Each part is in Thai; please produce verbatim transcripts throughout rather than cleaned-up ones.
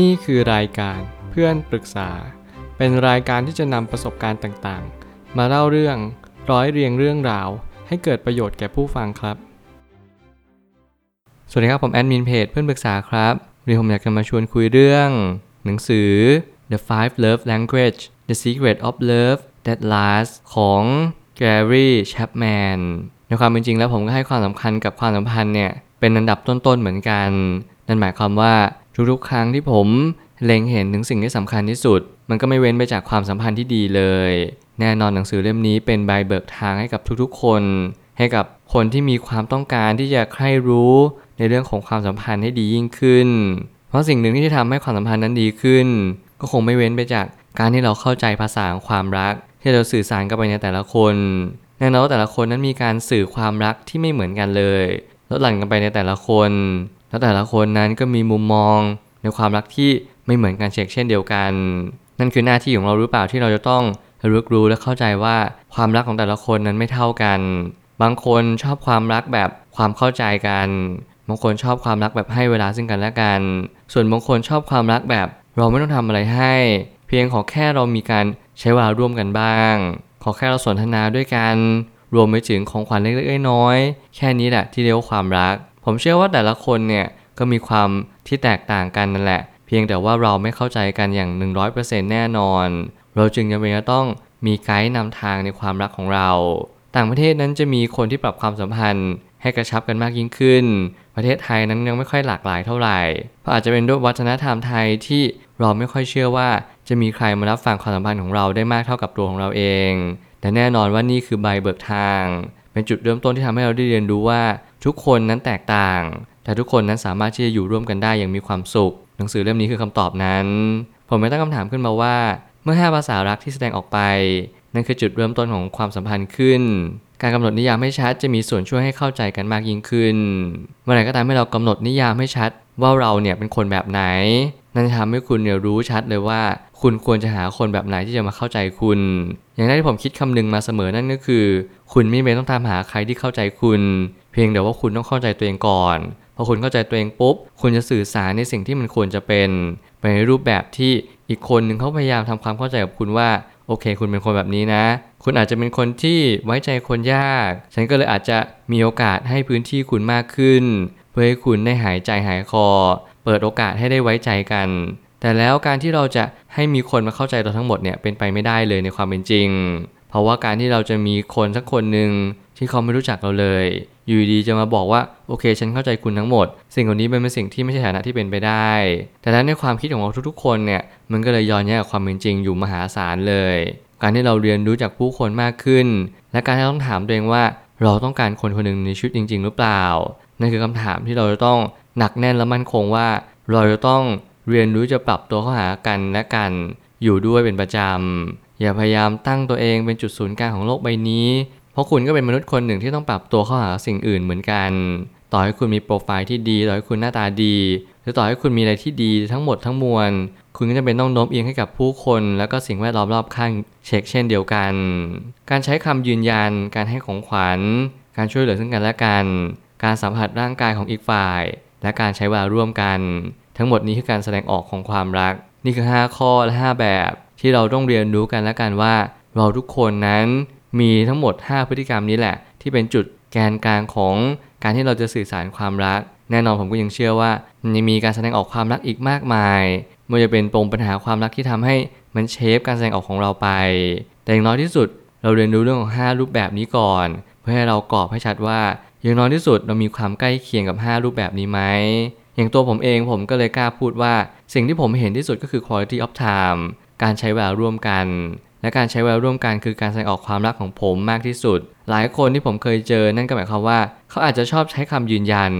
นี่คือรายการเพื่อนปรึกษาเป็นรายการที่จะนำประสบการณ์ต่างๆมาเล่าเรื่องร้อยเรียงเรื่องราวให้เกิดประโยชน์แก่ผู้ฟังครับสวัสดีครับผมแอดมินเพจเพื่อนปรึกษาครับวันนี้ผมอยากจะมาชวนคุยเรื่องหนังสือ The Five Love Languages: The Secret of Love That Lasts ของ Gary Chapman ในความเป็นจริงแล้วผมก็ให้ความสำคัญกับความสัมพันธ์เนี่ยเป็นอันดับต้นๆเหมือนกันนั่นหมายความว่าทุกๆครั้งที่ผมเล็งเห็นถึงสิ่งที่สำคัญที่สุดมันก็ไม่เว้นไปจากความสัมพันธ์ที่ดีเลยแน่นอนหนังสือเล่มนี้เป็นใบเบิกทางให้กับทุกๆคนให้กับคนที่มีความต้องการที่จะใคร่รู้ในเรื่องของความสัมพันธ์ให้ดียิ่งขึ้นเพราะสิ่งหนึ่งที่จะทำให้ความสัมพันธ์นั้นดีขึ้นก็คงไม่เว้นไปจากการที่เราเข้าใจภาษาของความรักที่เราสื่อสารกันไปในแต่ละคนแน่นอนว่าแต่ละคนนั้นมีการสื่อความรักที่ไม่เหมือนกันเลยลดหลั่นกันไปในแต่ละคนแล้วแต่ละคนนั้นก็มีมุมมองในความรักที่ไม่เหมือนกันเช่นเดียวกันนั่นคือหน้าที่ของเราหรือเปล่าที่เราจะต้องรู้รู้และเข้าใจว่าความรักของแต่ละคนนั้นไม่เท่ากันบางคนชอบความรักแบบความเข้าใจกันบางคนชอบความรักแบบให้เวลาซึ่งกันและกันส่วนบางคนชอบความรักแบบเราไม่ต้องทำอะไรให้เพียงขอแค่เรามีการใช้เวลาร่วมกันบ้างขอแค่เราสนทนาด้วยกันรวมไปถึงของขวัญเล็กๆน้อยๆแค่นี้แหละที่เรียกว่าความรักผมเชื่อว่าแต่ละคนเนี่ยก็มีความที่แตกต่างกันนั่นแหละเพียงแต่ว่าเราไม่เข้าใจกันอย่าง หนึ่งร้อยเปอร์เซ็นต์ แน่นอนเราจึงจำเป็นจะต้องมีไกด์นำทางในความรักของเราต่างประเทศนั้นจะมีคนที่ปรับความสัมพันธ์ให้กระชับกันมากยิ่งขึ้นประเทศไทยนั้นยังไม่ค่อยหลากหลายเท่าไหร่เพราะอาจจะเป็นด้วยวัฒนธรรมไทยที่เราไม่ค่อยเชื่อว่าจะมีใครมารับฟังความสัมพันธ์ของเราได้มากเท่ากับตัวของเราเองแต่แน่นอนว่านี่คือใบเบิกทางเป็นจุดเริ่มต้นที่ทำให้เราได้เรียนรู้ว่าทุกคนนั้นแตกต่างแต่ทุกคนนั้นสามารถที่จะอยู่ร่วมกันได้อย่างมีความสุขหนังสือเล่มนี้คือคำตอบนั้นผมไม่ตั้งคำถามขึ้นมาว่าเมื่อห้าภาษารักที่แสดงออกไปนั่นคือจุดเริ่มต้นของความสัมพันธ์ขึ้นการกำหนดนิยามให้ชัดจะมีส่วนช่วยให้เข้าใจกันมากยิ่งขึ้นเมื่อไหร่ก็ตามที่เรากำหนดนิยามให้ชัดว่าเราเนี่ยเป็นคนแบบไหนนั่นจะทำให้คุณเนี่ยรู้ชัดเลยว่าคุณควรจะหาคนแบบไหนที่จะมาเข้าใจคุณอย่างแรกที่ผมคิดคำนึงมาเสมอนั่นก็คือคุณไม่จำเป็นต้องตามหาใครที่เข้าใจคุณเพียงแต่ว่าคุณต้องเข้าใจตัวเองก่อนพอคุณเข้าใจตัวเองปุ๊บคุณจะสื่อสารในสิ่งที่มันควรจะเป็นไปในรูปแบบที่อีกคนนึงเขาพยายามทำความเข้าใจกับคุณว่าโอเคคุณเป็นคนแบบนี้นะคุณอาจจะเป็นคนที่ไว้ใจคนยากฉันก็เลยอาจจะมีโอกาสให้พื้นที่คุณมากขึ้นเพื่อให้คุณได้หายใจหายคอเปิดโอกาสให้ได้ไว้ใจกันแต่แล้วการที่เราจะให้มีคนมาเข้าใจเราทั้งหมดเนี่ยเป็นไปไม่ได้เลยในความเป็นจริงเพราะว่าการที่เราจะมีคนสักคนนึงที่เขาไม่รู้จักเราเลยอยู่ดีจะมาบอกว่าโอเคฉันเข้าใจคุณทั้งหมดสิ่งเหล่านี้มันเป็นสิ่งที่ไม่ใช่ฐานะที่เป็นไปได้แต่นั้นในความคิดของเราทุกๆคนเนี่ยมันก็เลยย้อนแย้งกับความเป็นจริงอยู่มหาศาลเลยการที่เราเรียนรู้จากผู้คนมากขึ้นและการที่ต้องถามตัวเองว่าเราต้องการคนคนหนึ่งในชีวิตจริงๆหรือเปล่านั่นคือคำถามที่เราจะต้องหนักแน่นและมั่นคงว่าเราจะต้องเรียนรู้จะปรับตัวเข้าหากันและกันอยู่ด้วยเป็นประจำอย่าพยายามตั้งตัวเองเป็นจุดศูนย์กลางของโลกใบนี้เพราะคุณก็เป็นมนุษย์คนหนึ่งที่ต้องปรับตัวเข้าหาสิ่งอื่นเหมือนกันต่อให้คุณมีโปรไฟล์ที่ดีต่อให้คุณหน้าตาดีหรือต่อให้คุณมีอะไรที่ดีทั้งหมดทั้งมวลคุณก็จะเป็นต้องโน้มเอียงให้กับผู้คนและก็สิ่งแวดล้อมรอบข้างเช็คเช่นเดียวกันการใช้คำยืนยันการให้ของขวัญการช่วยเหลือซึ่งกันและกันการสัมผัสร่างกายของอีกฝ่ายและการใช้เวลาร่วมกันทั้งหมดนี้คือการแสดงออกของความรักนี่คือห้าข้อและห้าแบบที่เราต้องเรียนรู้กันและกันว่าเราทุกคนนั้นมีทั้งหมดห้าพฤติกรรมนี้แหละที่เป็นจุดแกนกลางของการที่เราจะสื่อสารความรักแน่นอนผมก็ยังเชื่อว่ามันยังมีการแสดงออกความรักอีกมากมายไม่ว่าจะเป็นปมปัญหาความรักที่ทำให้มันเชฟการแสดงออกของเราไปแต่อย่างน้อยที่สุดเราเรียนรู้เรื่องของห้ารูปแบบนี้ก่อนเพื่อให้เรากรอบให้ชัดว่าอย่างน้อยที่สุดเรามีความใกล้เคียงกับห้ารูปแบบนี้ไหมอย่างตัวผมเองผมก็เลยกล้าพูดว่าสิ่งที่ผมเห็นที่สุดก็คือ quality of time การใช้เวลาร่วมกันและการใช้เวลาร่วมกันคือการแสดงออกความรักของผมมากที่สุดหลายคนที่ผมเคยเจอนั่นก็หมายความว่าเขาอาจจะชอบใช้คำยืนยัน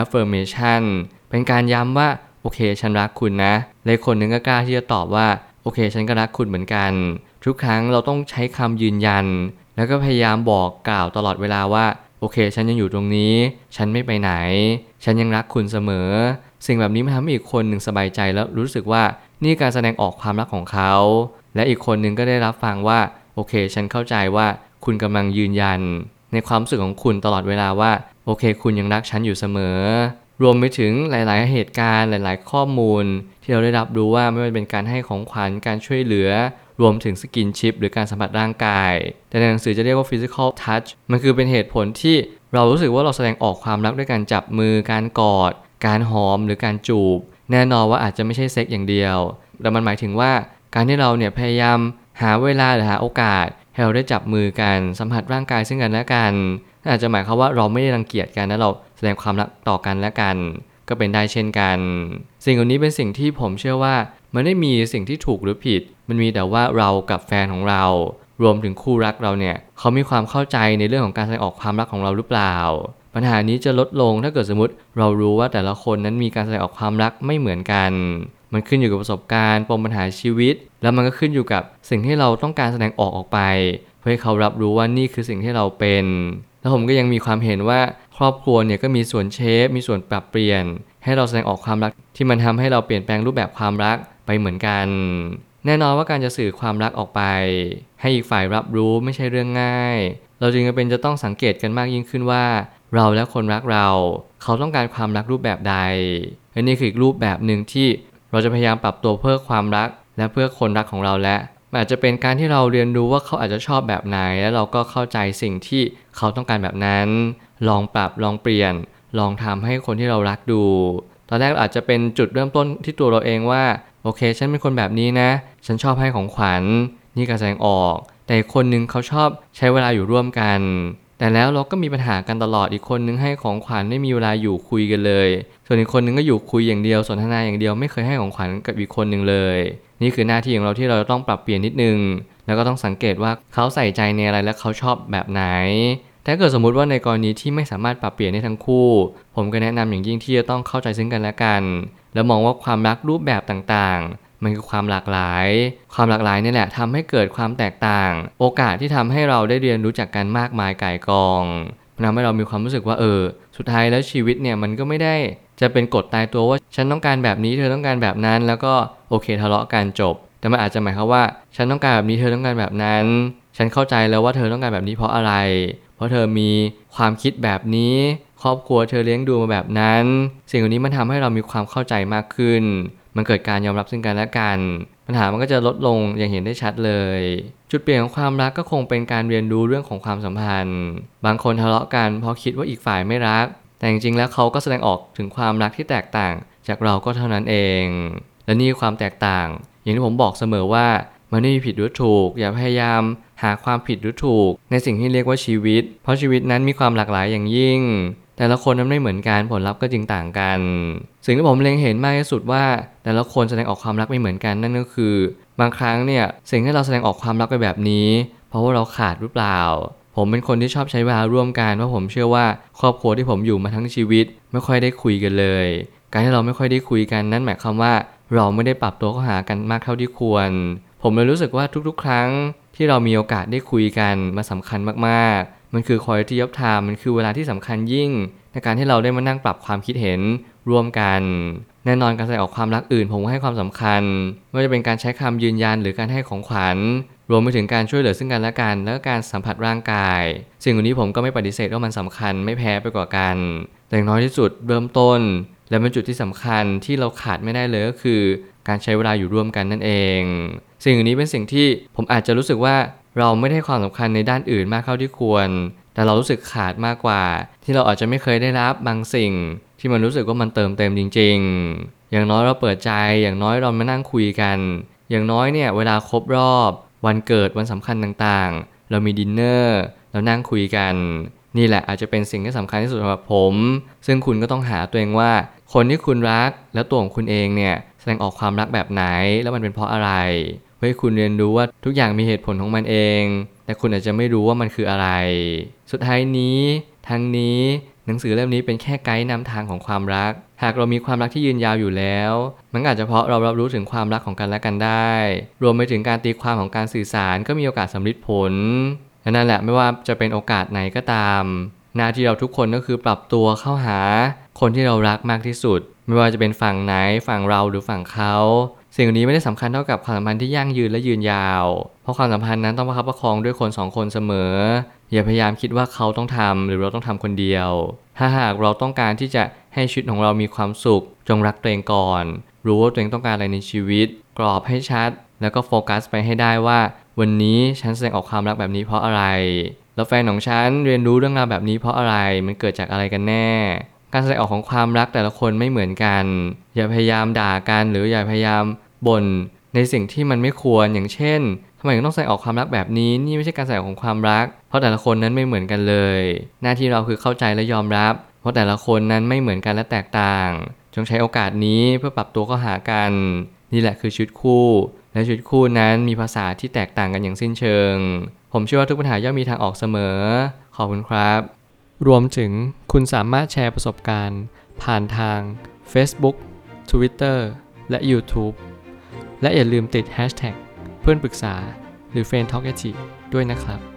affirmation เป็นการย้ำว่าโอเคฉันรักคุณนะและคนหนึ่งก็กล้าที่จะตอบว่าโอเคฉันก็รักคุณเหมือนกันทุกครั้งเราต้องใช้คำยืนยันแล้วก็พยายามบอกกล่าวตลอดเวลาว่าโอเคฉันยังอยู่ตรงนี้ฉันไม่ไปไหนฉันยังรักคุณเสมอสิ่งแบบนี้มันทำให้อีกคนหนึ่งสบายใจแล้วรู้สึกว่านี่การแสดงออกความรักของเขาและอีกคนหนึ่งก็ได้รับฟังว่าโอเคฉันเข้าใจว่าคุณกำลังยืนยันในความรู้สึกของคุณตลอดเวลาว่าโอเคคุณยังรักฉันอยู่เสมอ รวมไปถึงหลายๆเหตุการณ์หลายๆข้อมูลที่เราได้รับรู้ว่าไม่ว่าเป็นการให้ของขวัญการช่วยเหลือรวมถึงสกินชิปหรือการสัมผัสร่างกายแต่ในหนังสือจะเรียกว่า physical touch มันคือเป็นเหตุผลที่เรารู้สึกว่าเราแสดงออกความรักด้วยการจับมือการกอดการหอมหรือการจูบแน่นอนว่าอาจจะไม่ใช่เซ็กอย่างเดียวแต่มันหมายถึงว่าการที่เราเนี่ยพยายามหาเวลาหรือหาโอกาสให้เราได้จับมือกันสัมผัสร่างกายซึ่งกันและกันอาจจะหมายความว่าเราไม่ได้รังเกียจกันและเราแสดงความรักต่อกันและกันก็เป็นได้เช่นกันสิ่งเหล่านี้เป็นสิ่งที่ผมเชื่อว่ามันไม่มีสิ่งที่ถูกหรือผิดมันมีแต่ว่าเรากับแฟนของเรารวมถึงคู่รักเราเนี่ยเขามีความเข้าใจในเรื่องของการแสดงออกความรักของเราหรือเปล่าปัญหานี้จะลดลงถ้าเกิดสมมติเรารู้ว่าแต่ละคนนั้นมีการแสดงออกความรักไม่เหมือนกันมันขึ้นอยู่กับประสบการณ์ปมปัญหาชีวิตแล้วมันก็ขึ้นอยู่กับสิ่งที่เราต้องการแสดงออกออกไปเพื่อให้เขารับรู้ว่านี่คือสิ่งที่เราเป็นแล้วผมก็ยังมีความเห็นว่าครอบครัวเนี่ยก็มีส่วนเชฟมีส่วนปรับเปลี่ยนให้เราแสดงออกความรักที่มันทำให้เราเปลี่ยนแปลงรูปแบบความรักไปเหมือนกันแน่นอนว่าการจะสื่อความรักออกไปให้อีกฝ่ายรับรู้ไม่ใช่เรื่องง่ายเราจึงจำเป็นจะต้องสังเกตกันมากยิ่งขึ้นว่าเราและคนรักเราเขาต้องการความรักรูปแบบใดและนี่คืออีกรูปแบบหนึ่งที่เราจะพยายามปรับตัวเพื่อความรักและเพื่อคนรักของเราและอาจจะเป็นการที่เราเรียนรู้ว่าเขาอาจจะชอบแบบไหนและเราก็เข้าใจสิ่งที่เขาต้องการแบบนั้นลองปรับลองเปลี่ยนลองทำให้คนที่เรารักดูตอนแรกอาจจะเป็นจุดเริ่มต้นที่ตัวเราเองว่าโอเคฉันเป็นคนแบบนี้นะฉันชอบให้ของขวัญ นี่การแสดงออกแต่คนนึงเขาชอบใช้เวลาอยู่ร่วมกันแต่แล้วเราก็มีปัญหากันตลอดอีกคนนึงให้ของขวัญไม่มีเวลาอยู่คุยกันเลยส่วนอีกคนนึงก็อยู่คุยอย่างเดียวสนทนาอย่างเดียวไม่เคยให้ของขวัญกับอีกคนนึงเลยนี่คือหน้าที่ของเราที่เราต้องปรับเปลี่ยนนิดนึงแล้วก็ต้องสังเกตว่าเขาใส่ใจในอะไรและเขาชอบแบบไหนถ้าเกิดสมมุติว่าในกรณีที่ไม่สามารถปรับเปลี่ยนได้ทั้งคู่ผมก็แนะนำอย่างยิ่งที่จะต้องเข้าใจซึ่งกันและกันแล้วมองว่าความรักรูปแบบต่างๆมันคือความหลากหลายความหลากหลายนี่แหละทำให้เกิดความแตกต่างโอกาสที่ทำให้เราได้เรียนรู้จักกันมากมายก่ายกองทำให้เรามีความรู้สึกว่าเออสุดท้ายแล้วชีวิตเนี่ยมันก็ไม่ได้จะเป็นกฎตายตัวว่าฉันต้องการแบบนี้เธอต้องการแบบนั้นแล้วก็โอเคทะเลาะกันจบแต่มันอาจจะหมายความว่าฉันต้องการแบบนี้เธอต้องการแบบนั้นฉันเข้าใจแล้วว่าเธอต้องการแบบนี้เพราะอะไรเพราะเธอมีความคิดแบบนี้ครอบครัวเธอเลี้ยงดูมาแบบนั้นสิ่งเหล่านี้มันทำให้เรามีความเข้าใจมากขึ้นมันเกิดการยอมรับซึ่งกันและกันปัญหามันก็จะลดลงอย่างเห็นได้ชัดเลยจุดเปลี่ยนของความรักก็คงเป็นการเรียนรู้เรื่องของความสัมพันธ์บางคนทะเลาะกันเพราะคิดว่าอีกฝ่ายไม่รักแต่จริงๆแล้วเขาก็แสดงออกถึงความรักที่แตกต่างจากเราก็เท่านั้นเองและนี่ความแตกต่างอย่างที่ผมบอกเสมอว่ามันไม่มีผิดหรือถูกอย่าพยายามหาความผิดหรือถูกในสิ่งที่เรียกว่าชีวิตเพราะชีวิตนั้นมีความหลากหลายอย่างยิ่งแต่ละคนนั้นไม่เหมือนกันผลลัพธ์ก็จึงต่างกันสิ่งที่ผมเล็งเห็นมากที่สุดว่าแต่ละคนแสดงออกความรักไม่เหมือนกันนั่นก็คือบางครั้งเนี่ยสิ่งที่เราแสดงออกความรักไปแบบนี้เพราะว่าเราขาดหรือเปล่าผมเป็นคนที่ชอบใช้เวลาร่วมกันเพราะผมเชื่อว่าครอบครัวที่ผมอยู่มาทั้งชีวิตไม่ค่อยได้คุยกันเลยการที่เราไม่ค่อยได้คุยกันนั่นหมายความว่าเราไม่ได้ปรับตัวเข้าหากันมากเท่าที่ควรผมเลยรู้สึกว่าทุกๆครั้งที่เรามีโอกาสได้คุยกันมาสำคัญมากๆมันคือ quality of time มันคือเวลาที่สำคัญยิ่งในการที่เราได้มานั่งปรับความคิดเห็นร่วมกันแน่นอนการแสดงออกความรักอื่นผมก็ให้ความสำคัญไม่ว่าจะเป็นการใช้คำยืนยันหรือการให้ของขวัญรวมไปถึงการช่วยเหลือซึ่งกันและกันและการสัมผัสร่างกายสิ่งเหล่านี้ผมก็ไม่ปฏิเสธว่ามันสำคัญไม่แพ้ไปกว่ากันแต่อย่างน้อยที่สุดเริ่มต้นและเป็นจุดที่สำคัญที่เราขาดไม่ได้เลยก็คือการใช้เวลาอยู่ร่วมกันนั่นเองสิ่งเหล่านี้เป็นสิ่งที่ผมอาจจะรู้สึกว่าเราไม่ได้ความสำคัญในด้านอื่นมากเท่าที่ควรแต่เรารู้สึกขาดมากกว่าที่เราอาจจะไม่เคยได้รับบางสิ่งที่มันรู้สึกว่ามันเติมเต็มจริงๆอย่างน้อยเราเปิดใจอย่างน้อยเรามานั่งคุยกันอย่างน้อยเนี่ยเวลาครบรอบวันเกิดวันสำคัญต่างๆเรามีดินเนอร์เรานั่งคุยกันนี่แหละอาจจะเป็นสิ่งที่สำคัญที่สุดสำหรับผมซึ่งคุณก็ต้องหาตัวเองว่าคนที่คุณรักและตัวของคุณเองเนี่ยแสดงออกความรักแบบไหนแล้วมันเป็นเพราะอะไรเพื่อให้คุณเรียนรู้ว่าทุกอย่างมีเหตุผลของมันเองแต่คุณอาจจะไม่รู้ว่ามันคืออะไรสุดท้ายนี้ทั้งนี้หนังสือเล่มนี้เป็นแค่ไกด์นำทางของความรักหากเรามีความรักที่ยืนยาวอยู่แล้วมันอาจจะเพราะเรารับรู้ถึงความรักของกันและกันได้รวมไปถึงการตีความของการสื่อสารก็มีโอกาสสำเร็จผลและนั่นแหละไม่ว่าจะเป็นโอกาสไหนก็ตามหน้าที่เราทุกคนก็คือปรับตัวเข้าหาคนที่เรารักมากที่สุดไม่ว่าจะเป็นฝั่งไหนฝั่งเราหรือฝั่งเขาสิ่งนี้ไม่ได้สำคัญเท่ากับความสัมพันธ์ที่ยั่งยืนและยืนยาวเพราะความสัมพันธ์นั้นต้องประคับประคองด้วยคนสองคนเสมออย่าพยายามคิดว่าเขาต้องทำหรือเราต้องทำคนเดียวถ้าหากเราต้องการที่จะ ให้ชีวิตของเรามีความสุขจงรักตัวเองก่อนรู้ว่าตัวเองต้องการอะไรในชีวิตกรอบให้ชัดแล้วก็โฟกัสไปให้ได้ว่าวันนี้ฉันแสดงออกความรักแบบนี้เพราะอะไรแล้วแฟนของฉันเรียนรู้เรื่องราวแบบนี้เพราะอะไรมันเกิดจากอะไรกันแน่การแสดงออกของความรักแต่ละคนไม่เหมือนกันอย่าพยายามด่ากันหรืออย่าพยายามบ่นในสิ่งที่มันไม่ควรอย่างเช่นทำไมถึงต้องแสดงออกความรักแบบนี้นี่ไม่ใช่การแสดงของความรักเพราะแต่ละคนนั้นไม่เหมือนกันเลยหน้าที่เราคือเข้าใจและยอมรับเพราะแต่ละคนนั้นไม่เหมือนกันและแตกต่างจงใช้โอกาสนี้เพื่อปรับตัวเข้าหากันนี่แหละคือชีวิตคู่และชีวิตคู่นั้นมีภาษาที่แตกต่างกันอย่างสิ้นเชิงผมเชื่อว่าทุกปัญหาย่อมมีทางออกเสมอขอบคุณครับรวมถึงคุณสามารถแชร์ประสบการณ์ผ่านทาง Facebook Twitter และ YouTube และอย่าลืมติด แฮชแท็ก เพื่อนปรึกษาหรือ เฟรนด์ ทอล์ก แอท จี ด้วยนะครับ